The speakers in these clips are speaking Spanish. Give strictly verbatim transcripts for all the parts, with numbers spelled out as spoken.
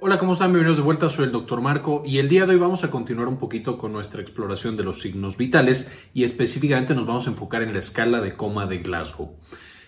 Hola, ¿cómo están? Bienvenidos de vuelta, soy el doctor Marco y el día de hoy vamos a continuar un poquito con nuestra exploración de los signos vitales y específicamente nos vamos a enfocar en la escala de coma de Glasgow.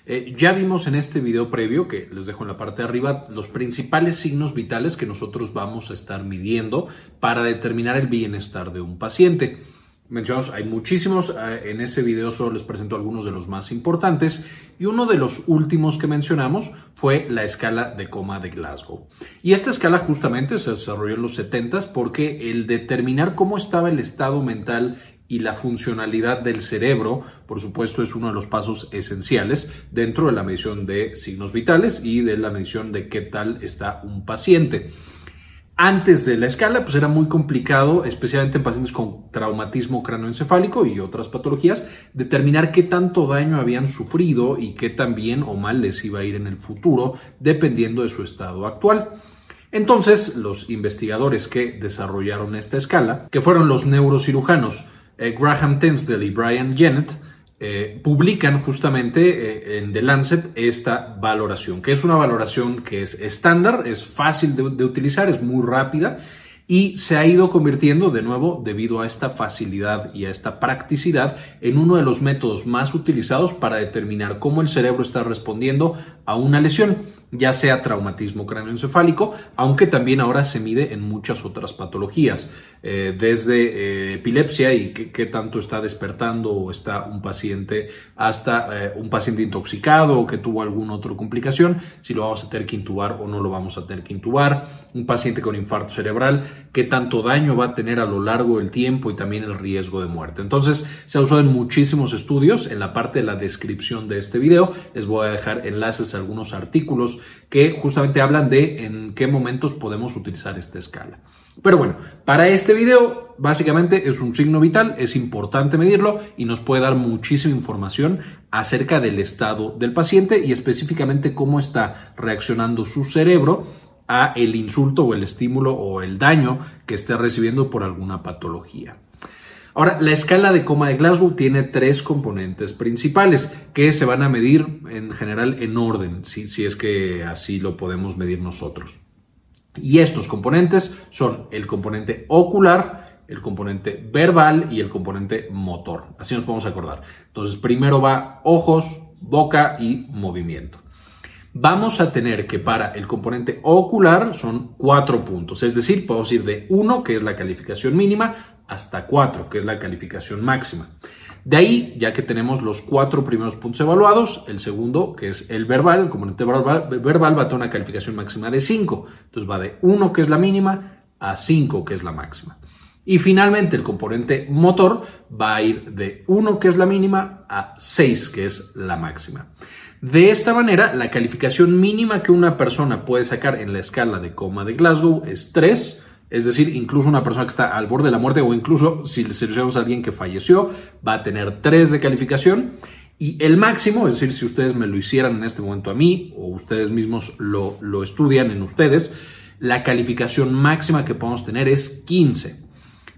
Eh, ya vimos en este video previo, que les dejo en la parte de arriba, los principales signos vitales que nosotros vamos a estar midiendo para determinar el bienestar de un paciente. Mencionamos, hay muchísimos, en ese video solo les presento algunos de los más importantes y uno de los últimos que mencionamos fue la escala de coma de Glasgow. Y esta escala justamente se desarrolló en los setentas porque el determinar cómo estaba el estado mental y la funcionalidad del cerebro, por supuesto, es uno de los pasos esenciales dentro de la medición de signos vitales y de la medición de qué tal está un paciente. Antes de la escala, pues era muy complicado, especialmente en pacientes con traumatismo cráneoencefálico y otras patologías, determinar qué tanto daño habían sufrido y qué tan bien o mal les iba a ir en el futuro, dependiendo de su estado actual. Entonces, los investigadores que desarrollaron esta escala, que fueron los neurocirujanos eh, Graham Teasdale y Brian Jennett, Eh, publican justamente eh, en The Lancet esta valoración, que es una valoración que es estándar, es fácil de, de utilizar, es muy rápida y se ha ido convirtiendo de nuevo, debido a esta facilidad y a esta practicidad, en uno de los métodos más utilizados para determinar cómo el cerebro está respondiendo a una lesión, ya sea traumatismo cráneoencefálico, aunque también ahora se mide en muchas otras patologías, eh, desde eh, epilepsia y qué tanto está despertando o está un paciente, hasta eh, un paciente intoxicado o que tuvo alguna otra complicación, si lo vamos a tener que intubar o no lo vamos a tener que intubar, un paciente con infarto cerebral, qué tanto daño va a tener a lo largo del tiempo y también el riesgo de muerte. Entonces, se ha usado en muchísimos estudios. En la parte de la descripción de este video les voy a dejar enlaces a algunos artículos que justamente hablan de en qué momentos podemos utilizar esta escala. Pero bueno, para este video básicamente es un signo vital, es importante medirlo y nos puede dar muchísima información acerca del estado del paciente y específicamente cómo está reaccionando su cerebro a el insulto o el estímulo o el daño que esté recibiendo por alguna patología. Ahora, la escala de coma de Glasgow tiene tres componentes principales que se van a medir en general en orden, si, si es que así lo podemos medir nosotros. Y estos componentes son el componente ocular, el componente verbal y el componente motor. Así nos podemos acordar. Entonces, primero va ojos, boca y movimiento. Vamos a tener que para el componente ocular son cuatro puntos, es decir, podemos ir de uno, que es la calificación mínima, hasta cuatro, que es la calificación máxima. De ahí, ya que tenemos los cuatro primeros puntos evaluados, el segundo, que es el verbal, el componente verbal, va a tener una calificación máxima de cinco. Entonces va de uno, que es la mínima, a cinco, que es la máxima. Y finalmente, el componente motor va a ir de uno, que es la mínima, a seis, que es la máxima. De esta manera, la calificación mínima que una persona puede sacar en la escala de coma de Glasgow es tres, es decir, incluso una persona que está al borde de la muerte o incluso si le servimos a alguien que falleció, va a tener tres de calificación. Y el máximo, es decir, si ustedes me lo hicieran en este momento a mí o ustedes mismos lo, lo estudian en ustedes, la calificación máxima que podemos tener es quince.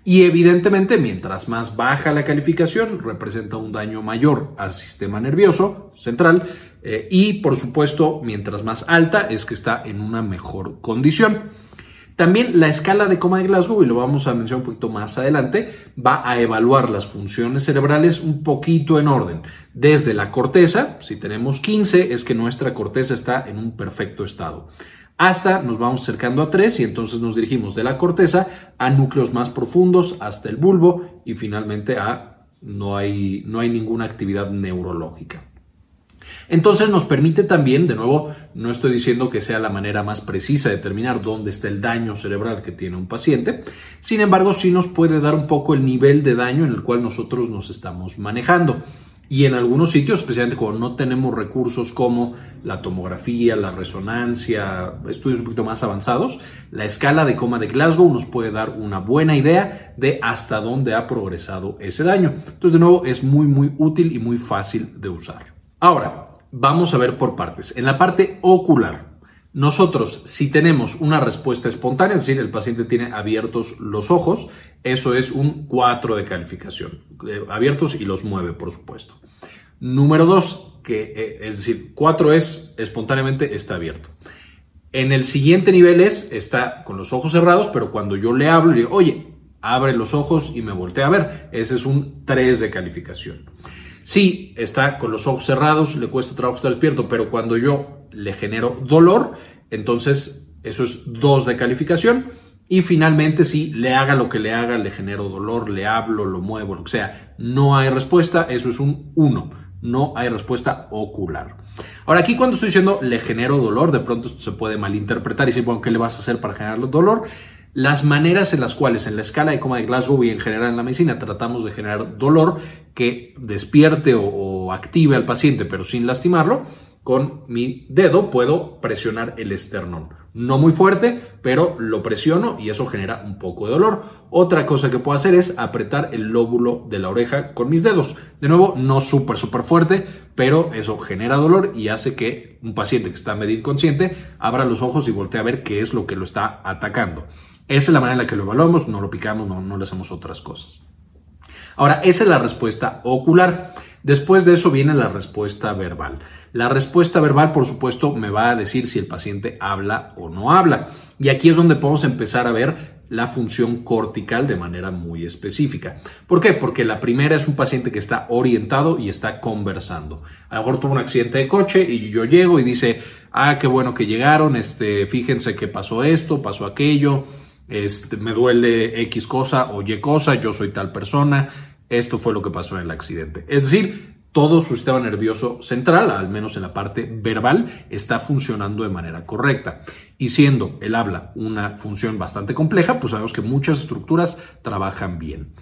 Y evidentemente, mientras más baja la calificación, representa un daño mayor al sistema nervioso central eh, y, por supuesto, mientras más alta es que está en una mejor condición. También la escala de coma de Glasgow, y lo vamos a mencionar un poquito más adelante, va a evaluar las funciones cerebrales un poquito en orden. Desde la corteza, si tenemos quince, es que nuestra corteza está en un perfecto estado. Hasta nos vamos acercando a tres y entonces nos dirigimos de la corteza a núcleos más profundos, hasta el bulbo y finalmente a no hay, no hay ninguna actividad neurológica. Entonces nos permite también, de nuevo, no estoy diciendo que sea la manera más precisa de determinar dónde está el daño cerebral que tiene un paciente, sin embargo, sí nos puede dar un poco el nivel de daño en el cual nosotros nos estamos manejando. Y en algunos sitios, especialmente cuando no tenemos recursos como la tomografía, la resonancia, estudios un poquito más avanzados, la escala de coma de Glasgow nos puede dar una buena idea de hasta dónde ha progresado ese daño. Entonces, de nuevo, es muy, muy útil y muy fácil de usar. Ahora, vamos a ver por partes. En la parte ocular, nosotros si tenemos una respuesta espontánea, es decir, el paciente tiene abiertos los ojos, eso es un cuatro de calificación, eh, abiertos y los mueve, por supuesto. Número dos, que eh, es decir, cuatro es espontáneamente está abierto. En el siguiente nivel es, está con los ojos cerrados, pero cuando yo le hablo, le digo, oye, abre los ojos y me voltea a ver. Ese es un tres de calificación. Sí, está con los ojos cerrados, le cuesta trabajo estar despierto, pero cuando yo le genero dolor, entonces eso es dos de calificación. Y finalmente, sí, le haga lo que le haga, le genero dolor, le hablo, lo muevo, lo que sea. No hay respuesta, eso es un uno. No hay respuesta ocular. Ahora, aquí cuando estoy diciendo le genero dolor, de pronto esto se puede malinterpretar y decir, bueno, ¿qué le vas a hacer para generar dolor? Las maneras en las cuales en la escala de coma de Glasgow y en general en la medicina tratamos de generar dolor que despierte o, o active al paciente, pero sin lastimarlo. Con mi dedo puedo presionar el esternón. No muy fuerte, pero lo presiono y eso genera un poco de dolor. Otra cosa que puedo hacer es apretar el lóbulo de la oreja con mis dedos. De nuevo, no súper, súper fuerte, pero eso genera dolor y hace que un paciente que está medio inconsciente abra los ojos y voltee a ver qué es lo que lo está atacando. Esa es la manera en la que lo evaluamos, no lo picamos, no, no le hacemos otras cosas. Ahora, esa es la respuesta ocular. Después de eso viene la respuesta verbal. La respuesta verbal, por supuesto, me va a decir si el paciente habla o no habla. Y aquí es donde podemos empezar a ver la función cortical de manera muy específica. ¿Por qué? Porque la primera es un paciente que está orientado y está conversando. A lo mejor tuvo un accidente de coche y yo llego y dice, ah, qué bueno que llegaron, este, fíjense que pasó esto, pasó aquello, este, me duele X cosa o Y cosa, yo soy tal persona. Esto fue lo que pasó en el accidente. Es decir, todo su sistema nervioso central, al menos en la parte verbal, está funcionando de manera correcta. Y siendo el habla una función bastante compleja, pues sabemos que muchas estructuras trabajan bien.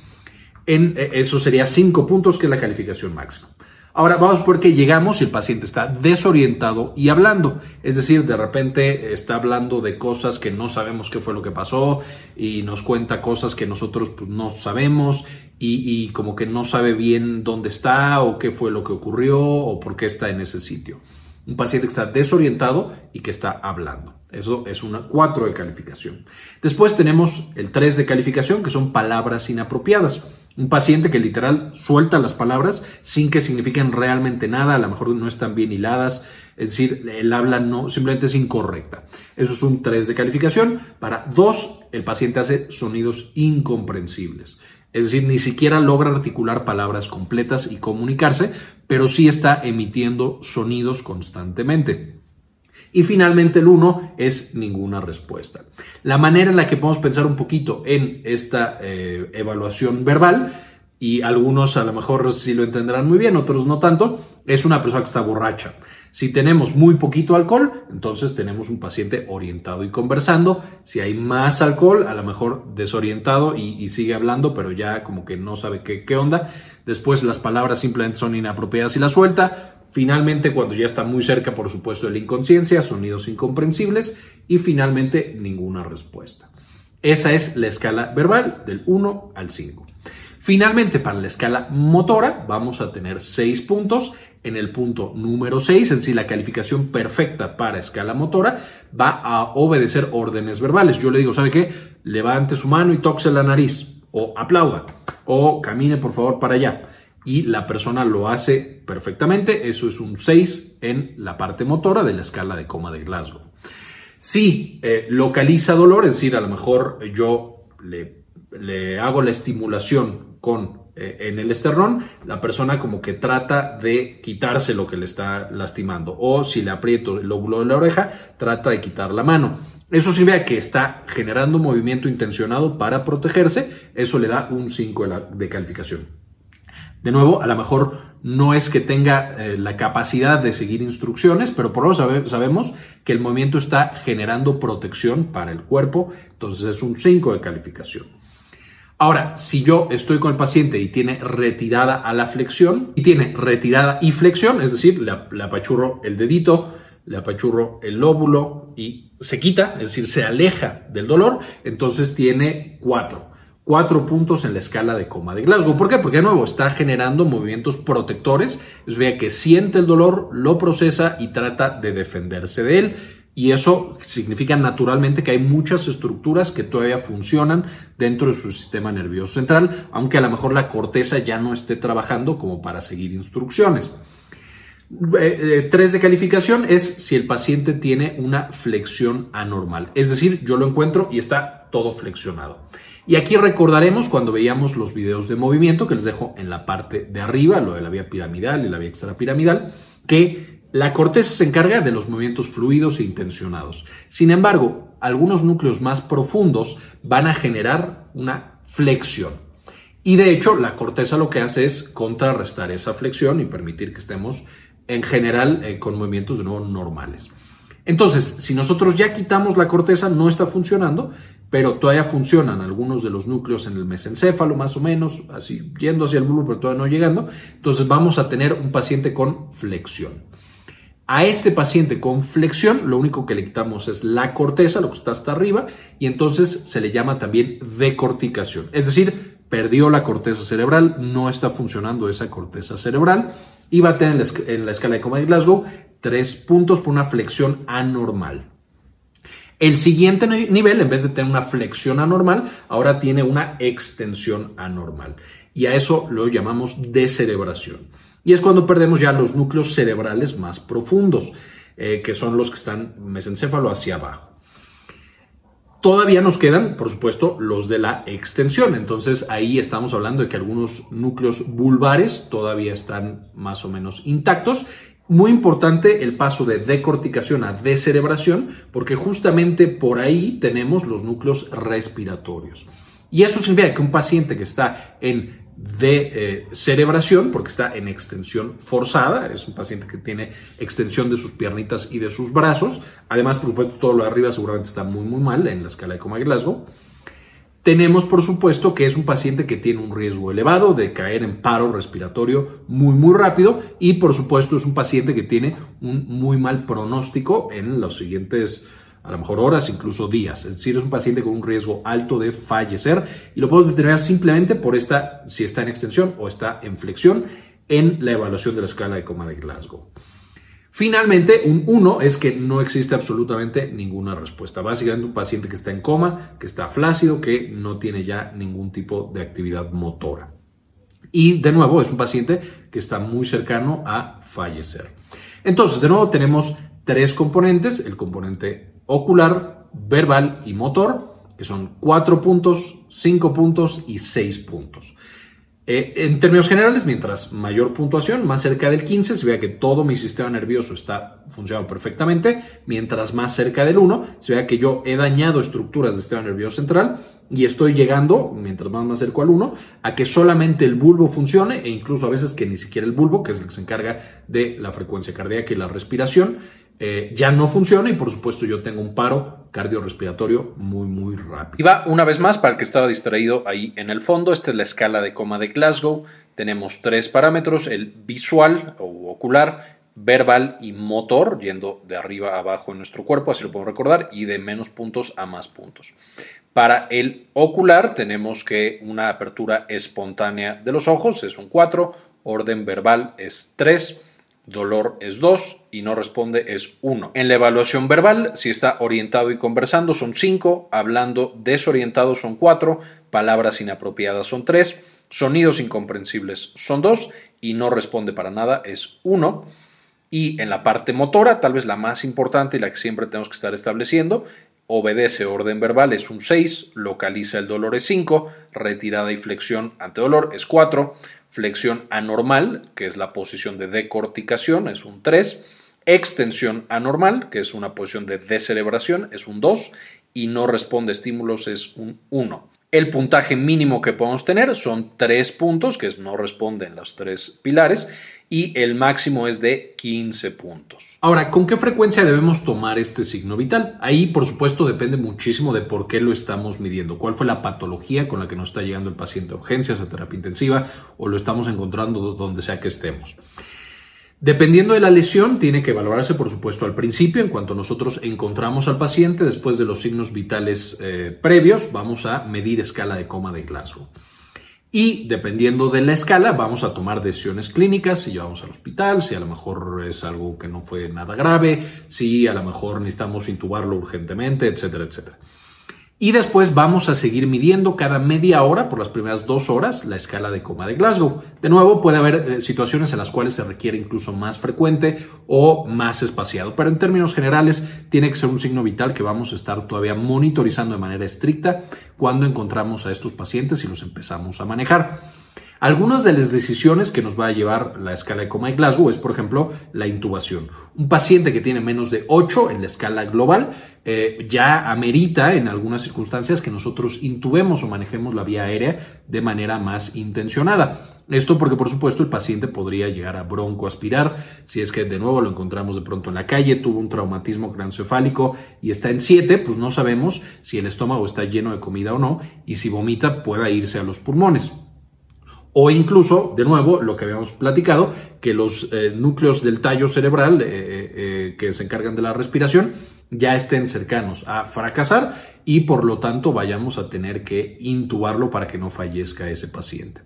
En, eso sería cinco puntos, que es la calificación máxima. Ahora vamos porque llegamos y el paciente está desorientado y hablando. Es decir, de repente está hablando de cosas que no sabemos qué fue lo que pasó y nos cuenta cosas que nosotros pues, no sabemos y, y como que no sabe bien dónde está o qué fue lo que ocurrió o por qué está en ese sitio. Un paciente que está desorientado y que está hablando. Eso es una cuatro de calificación. Después tenemos el tres de calificación, que son palabras inapropiadas. Un paciente que literal suelta las palabras sin que signifiquen realmente nada, a lo mejor no están bien hiladas, es decir, el habla no, simplemente es incorrecta. Eso es un tres de calificación. Para dos, el paciente hace sonidos incomprensibles. Es decir, ni siquiera logra articular palabras completas y comunicarse, pero sí está emitiendo sonidos constantemente. Y finalmente el uno es ninguna respuesta. La manera en la que podemos pensar un poquito en esta eh, evaluación verbal, y algunos a lo mejor sí lo entenderán muy bien, otros no tanto, es una persona que está borracha. Si tenemos muy poquito alcohol, entonces tenemos un paciente orientado y conversando. Si hay más alcohol, a lo mejor desorientado y, y sigue hablando, pero ya como que no sabe qué, qué onda. Después las palabras simplemente son inapropiadas y las suelta. Finalmente, cuando ya está muy cerca, por supuesto, de la inconsciencia, sonidos incomprensibles y finalmente ninguna respuesta. Esa es la escala verbal del uno al cinco. Finalmente, para la escala motora, vamos a tener seis puntos. En el punto número seis, es decir, la calificación perfecta para escala motora, va a obedecer órdenes verbales. Yo le digo, ¿sabe qué? Levante su mano y tóquese la nariz, o aplauda, o camine por favor para allá. Y la persona lo hace perfectamente. Eso es un seis en la parte motora de la escala de coma de Glasgow. Si eh, localiza dolor, es decir, a lo mejor yo le, le hago la estimulación con, eh, en el esternón, la persona como que trata de quitarse lo que le está lastimando. O si le aprieto el lóbulo de la oreja, trata de quitar la mano. Eso sirve a que está generando movimiento intencionado para protegerse. Eso le da un cinco de, de calificación. De nuevo, a lo mejor no es que tenga eh, la capacidad de seguir instrucciones, pero por lo sabe, sabemos que el movimiento está generando protección para el cuerpo, entonces es un cinco de calificación. Ahora, si yo estoy con el paciente y tiene retirada a la flexión, y tiene retirada y flexión, es decir, le, le apachurro el dedito, le apachurro el lóbulo y se quita, es decir, se aleja del dolor, entonces tiene cuatro. Cuatro puntos en la escala de coma de Glasgow. ¿Por qué? Porque de nuevo está generando movimientos protectores. Es decir, que siente el dolor, lo procesa y trata de defenderse de él. Y eso significa naturalmente que hay muchas estructuras que todavía funcionan dentro de su sistema nervioso central, aunque a lo mejor la corteza ya no esté trabajando como para seguir instrucciones. tres de calificación es si el paciente tiene una flexión anormal. Es decir, yo lo encuentro y está todo flexionado. Y aquí recordaremos cuando veíamos los videos de movimiento, que les dejo en la parte de arriba, lo de la vía piramidal y la vía extrapiramidal, que la corteza se encarga de los movimientos fluidos e intencionados. Sin embargo, algunos núcleos más profundos van a generar una flexión. Y de hecho, la corteza lo que hace es contrarrestar esa flexión y permitir que estemos en general eh, con movimientos de nuevo normales. Entonces, si nosotros ya quitamos la corteza, no está funcionando, pero todavía funcionan algunos de los núcleos en el mesencéfalo, más o menos, así yendo hacia el bulbo, pero todavía no llegando. Entonces, vamos a tener un paciente con flexión. A este paciente con flexión, lo único que le quitamos es la corteza, lo que está hasta arriba, y entonces se le llama también decorticación. Es decir, perdió la corteza cerebral, no está funcionando esa corteza cerebral y va a tener en la escala de Coma de Glasgow tres puntos por una flexión anormal. El siguiente nivel, en vez de tener una flexión anormal, ahora tiene una extensión anormal y a eso lo llamamos descerebración. Y es cuando perdemos ya los núcleos cerebrales más profundos, eh, que son los que están mesencéfalo hacia abajo. Todavía nos quedan, por supuesto, los de la extensión. Entonces, ahí estamos hablando de que algunos núcleos bulbares todavía están más o menos intactos. Muy importante el paso de decorticación a descerebración, porque justamente por ahí tenemos los núcleos respiratorios. Y eso significa que un paciente que está en descerebración, porque está en extensión forzada, es un paciente que tiene extensión de sus piernitas y de sus brazos, además, por supuesto, todo lo de arriba seguramente está muy, muy mal en la escala de Coma de Glasgow. Tenemos, por supuesto, que es un paciente que tiene un riesgo elevado de caer en paro respiratorio muy, muy rápido y, por supuesto, es un paciente que tiene un muy mal pronóstico en los siguientes a lo mejor horas, incluso días. Es decir, es un paciente con un riesgo alto de fallecer y lo podemos determinar simplemente por esta, si está en extensión o está en flexión, en la evaluación de la escala de Coma de Glasgow. Finalmente, un uno es que no existe absolutamente ninguna respuesta. Básicamente, un paciente que está en coma, que está flácido, que no tiene ya ningún tipo de actividad motora. Y, de nuevo, es un paciente que está muy cercano a fallecer. Entonces, de nuevo, tenemos tres componentes, el componente ocular, verbal y motor, que son cuatro puntos, cinco puntos y seis puntos. Eh, en términos generales, mientras mayor puntuación, más cerca del quince, se vea que todo mi sistema nervioso está funcionando perfectamente, mientras más cerca del uno, se vea que yo he dañado estructuras del sistema nervioso central y estoy llegando, mientras más me acerco al uno, a que solamente el bulbo funcione e incluso a veces que ni siquiera el bulbo, que es el que se encarga de la frecuencia cardíaca y la respiración, Eh, ya no funciona y por supuesto yo tengo un paro cardiorrespiratorio muy muy rápido. Y va una vez más para el que estaba distraído ahí en el fondo. Esta es la escala de Coma de Glasgow. Tenemos tres parámetros, el visual o ocular, verbal y motor, yendo de arriba a abajo en nuestro cuerpo, así lo podemos recordar, y de menos puntos a más puntos. Para el ocular tenemos que una apertura espontánea de los ojos es un cuatro, orden verbal es tres, dolor es dos y no responde es uno. En la evaluación verbal, si está orientado y conversando son cinco, hablando desorientado son cuatro, palabras inapropiadas son tres, sonidos incomprensibles son dos y no responde para nada es uno. Y en la parte motora, tal vez la más importante y la que siempre tenemos que estar estableciendo, obedece orden verbal es un seis, localiza el dolor es cinco, retirada y flexión ante dolor es cuatro, flexión anormal, que es la posición de decorticación, es un tres, extensión anormal, que es una posición de descerebración, es un dos y no responde a estímulos, es un uno. El puntaje mínimo que podemos tener son tres puntos, que es no responden los tres pilares, y el máximo es de quince puntos. Ahora, ¿con qué frecuencia debemos tomar este signo vital? Ahí, por supuesto, depende muchísimo de por qué lo estamos midiendo. ¿Cuál fue la patología con la que nos está llegando el paciente a urgencias, a terapia intensiva o lo estamos encontrando donde sea que estemos? Dependiendo de la lesión, tiene que valorarse, por supuesto, al principio. En cuanto nosotros encontramos al paciente, después de los signos vitales eh, previos, vamos a medir escala de Coma de Glasgow. Y dependiendo de la escala, vamos a tomar decisiones clínicas, si llevamos al hospital, si a lo mejor es algo que no fue nada grave, si a lo mejor necesitamos intubarlo urgentemente, etcétera, etcétera. Y después vamos a seguir midiendo cada media hora, por las primeras dos horas, la escala de coma de Glasgow. De nuevo, puede haber situaciones en las cuales se requiere incluso más frecuente o más espaciado, pero en términos generales tiene que ser un signo vital que vamos a estar todavía monitorizando de manera estricta cuando encontramos a estos pacientes y los empezamos a manejar. Algunas de las decisiones que nos va a llevar la escala de coma de Glasgow es, por ejemplo, la intubación. Un paciente que tiene menos de ocho en la escala global eh, ya amerita en algunas circunstancias que nosotros intubemos o manejemos la vía aérea de manera más intencionada. Esto porque, por supuesto, el paciente podría llegar a broncoaspirar si es que de nuevo lo encontramos de pronto en la calle, tuvo un traumatismo craneoencefálico y está en siete, pues no sabemos si el estómago está lleno de comida o no y si vomita pueda irse a los pulmones. O incluso, de nuevo, lo que habíamos platicado, que los eh, núcleos del tallo cerebral eh, eh, que se encargan de la respiración ya estén cercanos a fracasar y por lo tanto vayamos a tener que intubarlo para que no fallezca ese paciente.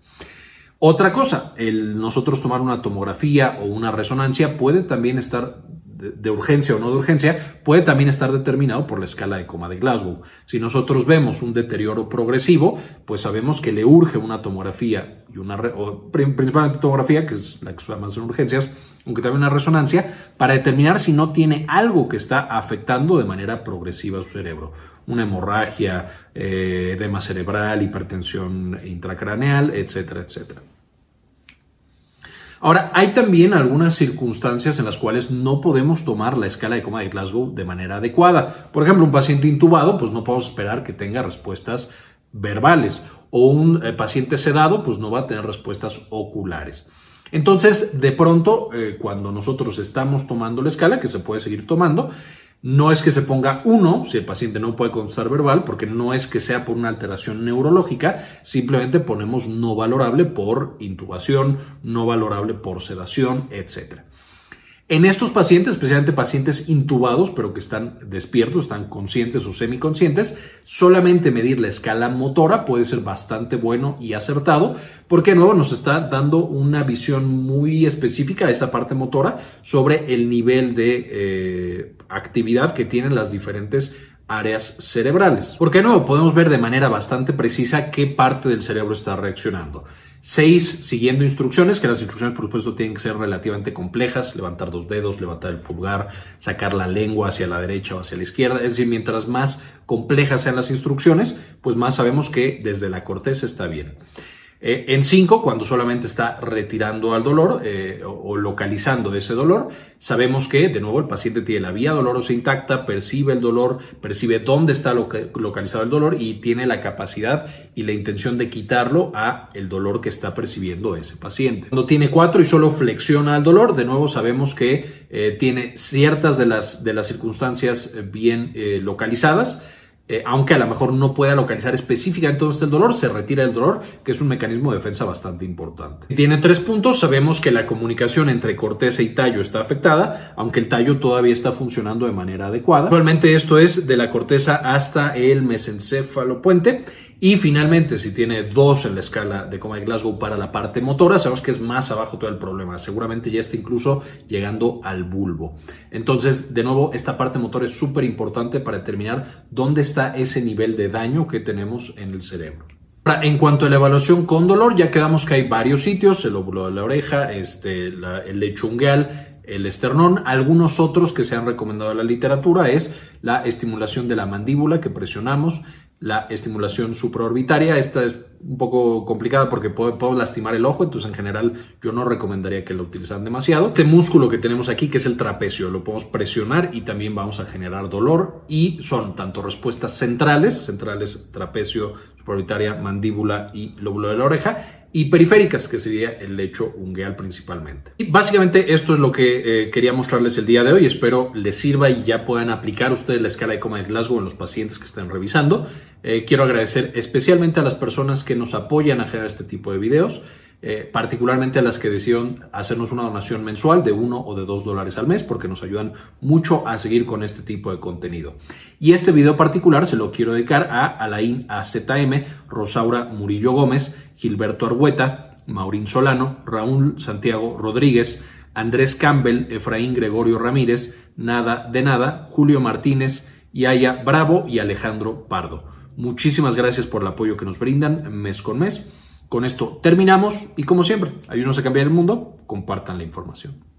Otra cosa, el nosotros tomar una tomografía o una resonancia puede también estar de urgencia o no de urgencia, puede también estar determinado por la escala de coma de Glasgow. Si nosotros vemos un deterioro progresivo, pues sabemos que le urge una tomografía, y una o principalmente tomografía, que es la que se más en urgencias, aunque también una resonancia, para determinar si no tiene algo que está afectando de manera progresiva su cerebro. Una hemorragia, eh, edema cerebral, hipertensión intracraneal, etcétera, etcétera. Ahora, hay también algunas circunstancias en las cuales no podemos tomar la escala de coma de Glasgow de manera adecuada. Por ejemplo, un paciente intubado, pues no podemos esperar que tenga respuestas verbales. O un paciente sedado, pues no va a tener respuestas oculares. Entonces, de pronto, eh, cuando nosotros estamos tomando la escala, que se puede seguir tomando, no es que se ponga uno si el paciente no puede contestar verbal, porque no es que sea por una alteración neurológica, simplemente ponemos no valorable por intubación, no valorable por sedación, etcétera. En estos pacientes, especialmente pacientes intubados, pero que están despiertos, están conscientes o semiconscientes, solamente medir la escala motora puede ser bastante bueno y acertado, porque de nuevo nos está dando una visión muy específica de esa parte motora sobre el nivel de eh, actividad que tienen las diferentes áreas cerebrales. Porque de nuevo podemos ver de manera bastante precisa qué parte del cerebro está reaccionando. Seis, siguiendo instrucciones, que las instrucciones por supuesto tienen que ser relativamente complejas, levantar dos dedos, levantar el pulgar, sacar la lengua hacia la derecha o hacia la izquierda, es decir, mientras más complejas sean las instrucciones, pues más sabemos que desde la corteza está bien. Eh, en cinco, cuando solamente está retirando al dolor eh, o, o localizando ese dolor, sabemos que de nuevo el paciente tiene la vía dolorosa intacta, percibe el dolor, percibe dónde está loca- localizado el dolor y tiene la capacidad y la intención de quitarlo a el dolor que está percibiendo ese paciente. Cuando tiene cuatro y solo flexiona al dolor, de nuevo sabemos que eh, tiene ciertas de las, de las circunstancias bien eh, localizadas. Eh, aunque a lo mejor no pueda localizar específicamente todo este dolor, se retira el dolor, que es un mecanismo de defensa bastante importante. Si tiene tres puntos, sabemos que la comunicación entre corteza y tallo está afectada, aunque el tallo todavía está funcionando de manera adecuada. Actualmente esto es de la corteza hasta el mesencéfalo puente. Y finalmente, si tiene dos en la escala de coma de Glasgow para la parte motora, sabemos que es más abajo todo el problema. Seguramente ya está incluso llegando al bulbo. Entonces, de nuevo, esta parte motora es súper importante para determinar dónde está ese nivel de daño que tenemos en el cerebro. Ahora, en cuanto a la evaluación con dolor, ya quedamos que hay varios sitios, el óvulo de la oreja, este, la, el lecho ungueal, el esternón. Algunos otros que se han recomendado en la literatura es la estimulación de la mandíbula que presionamos, la estimulación supraorbitaria. Esta es un poco complicada porque puedo, puedo lastimar el ojo, entonces en general yo no recomendaría que lo utilizaran demasiado. Este músculo que tenemos aquí, que es el trapecio, lo podemos presionar y también vamos a generar dolor, y son tanto respuestas centrales, centrales, trapecio, supraorbitaria, mandíbula y lóbulo de la oreja, y periféricas, que sería el lecho ungueal principalmente. Y básicamente esto es lo que eh, quería mostrarles el día de hoy. Espero les sirva y ya puedan aplicar ustedes la escala de coma de Glasgow en los pacientes que están revisando. Eh, quiero agradecer especialmente a las personas que nos apoyan a generar este tipo de videos, eh, particularmente a las que decidieron hacernos una donación mensual de uno o de dos dólares al mes, porque nos ayudan mucho a seguir con este tipo de contenido. Y este video particular se lo quiero dedicar a Alain A Z M, Rosaura Murillo Gómez, Gilberto Argueta, Maurín Solano, Raúl Santiago Rodríguez, Andrés Campbell, Efraín Gregorio Ramírez, Nada de Nada, Julio Martínez, Yaya Bravo y Alejandro Pardo. Muchísimas gracias por el apoyo que nos brindan mes con mes. Con esto terminamos y como siempre, ayúdenos a cambiar el mundo, compartan la información.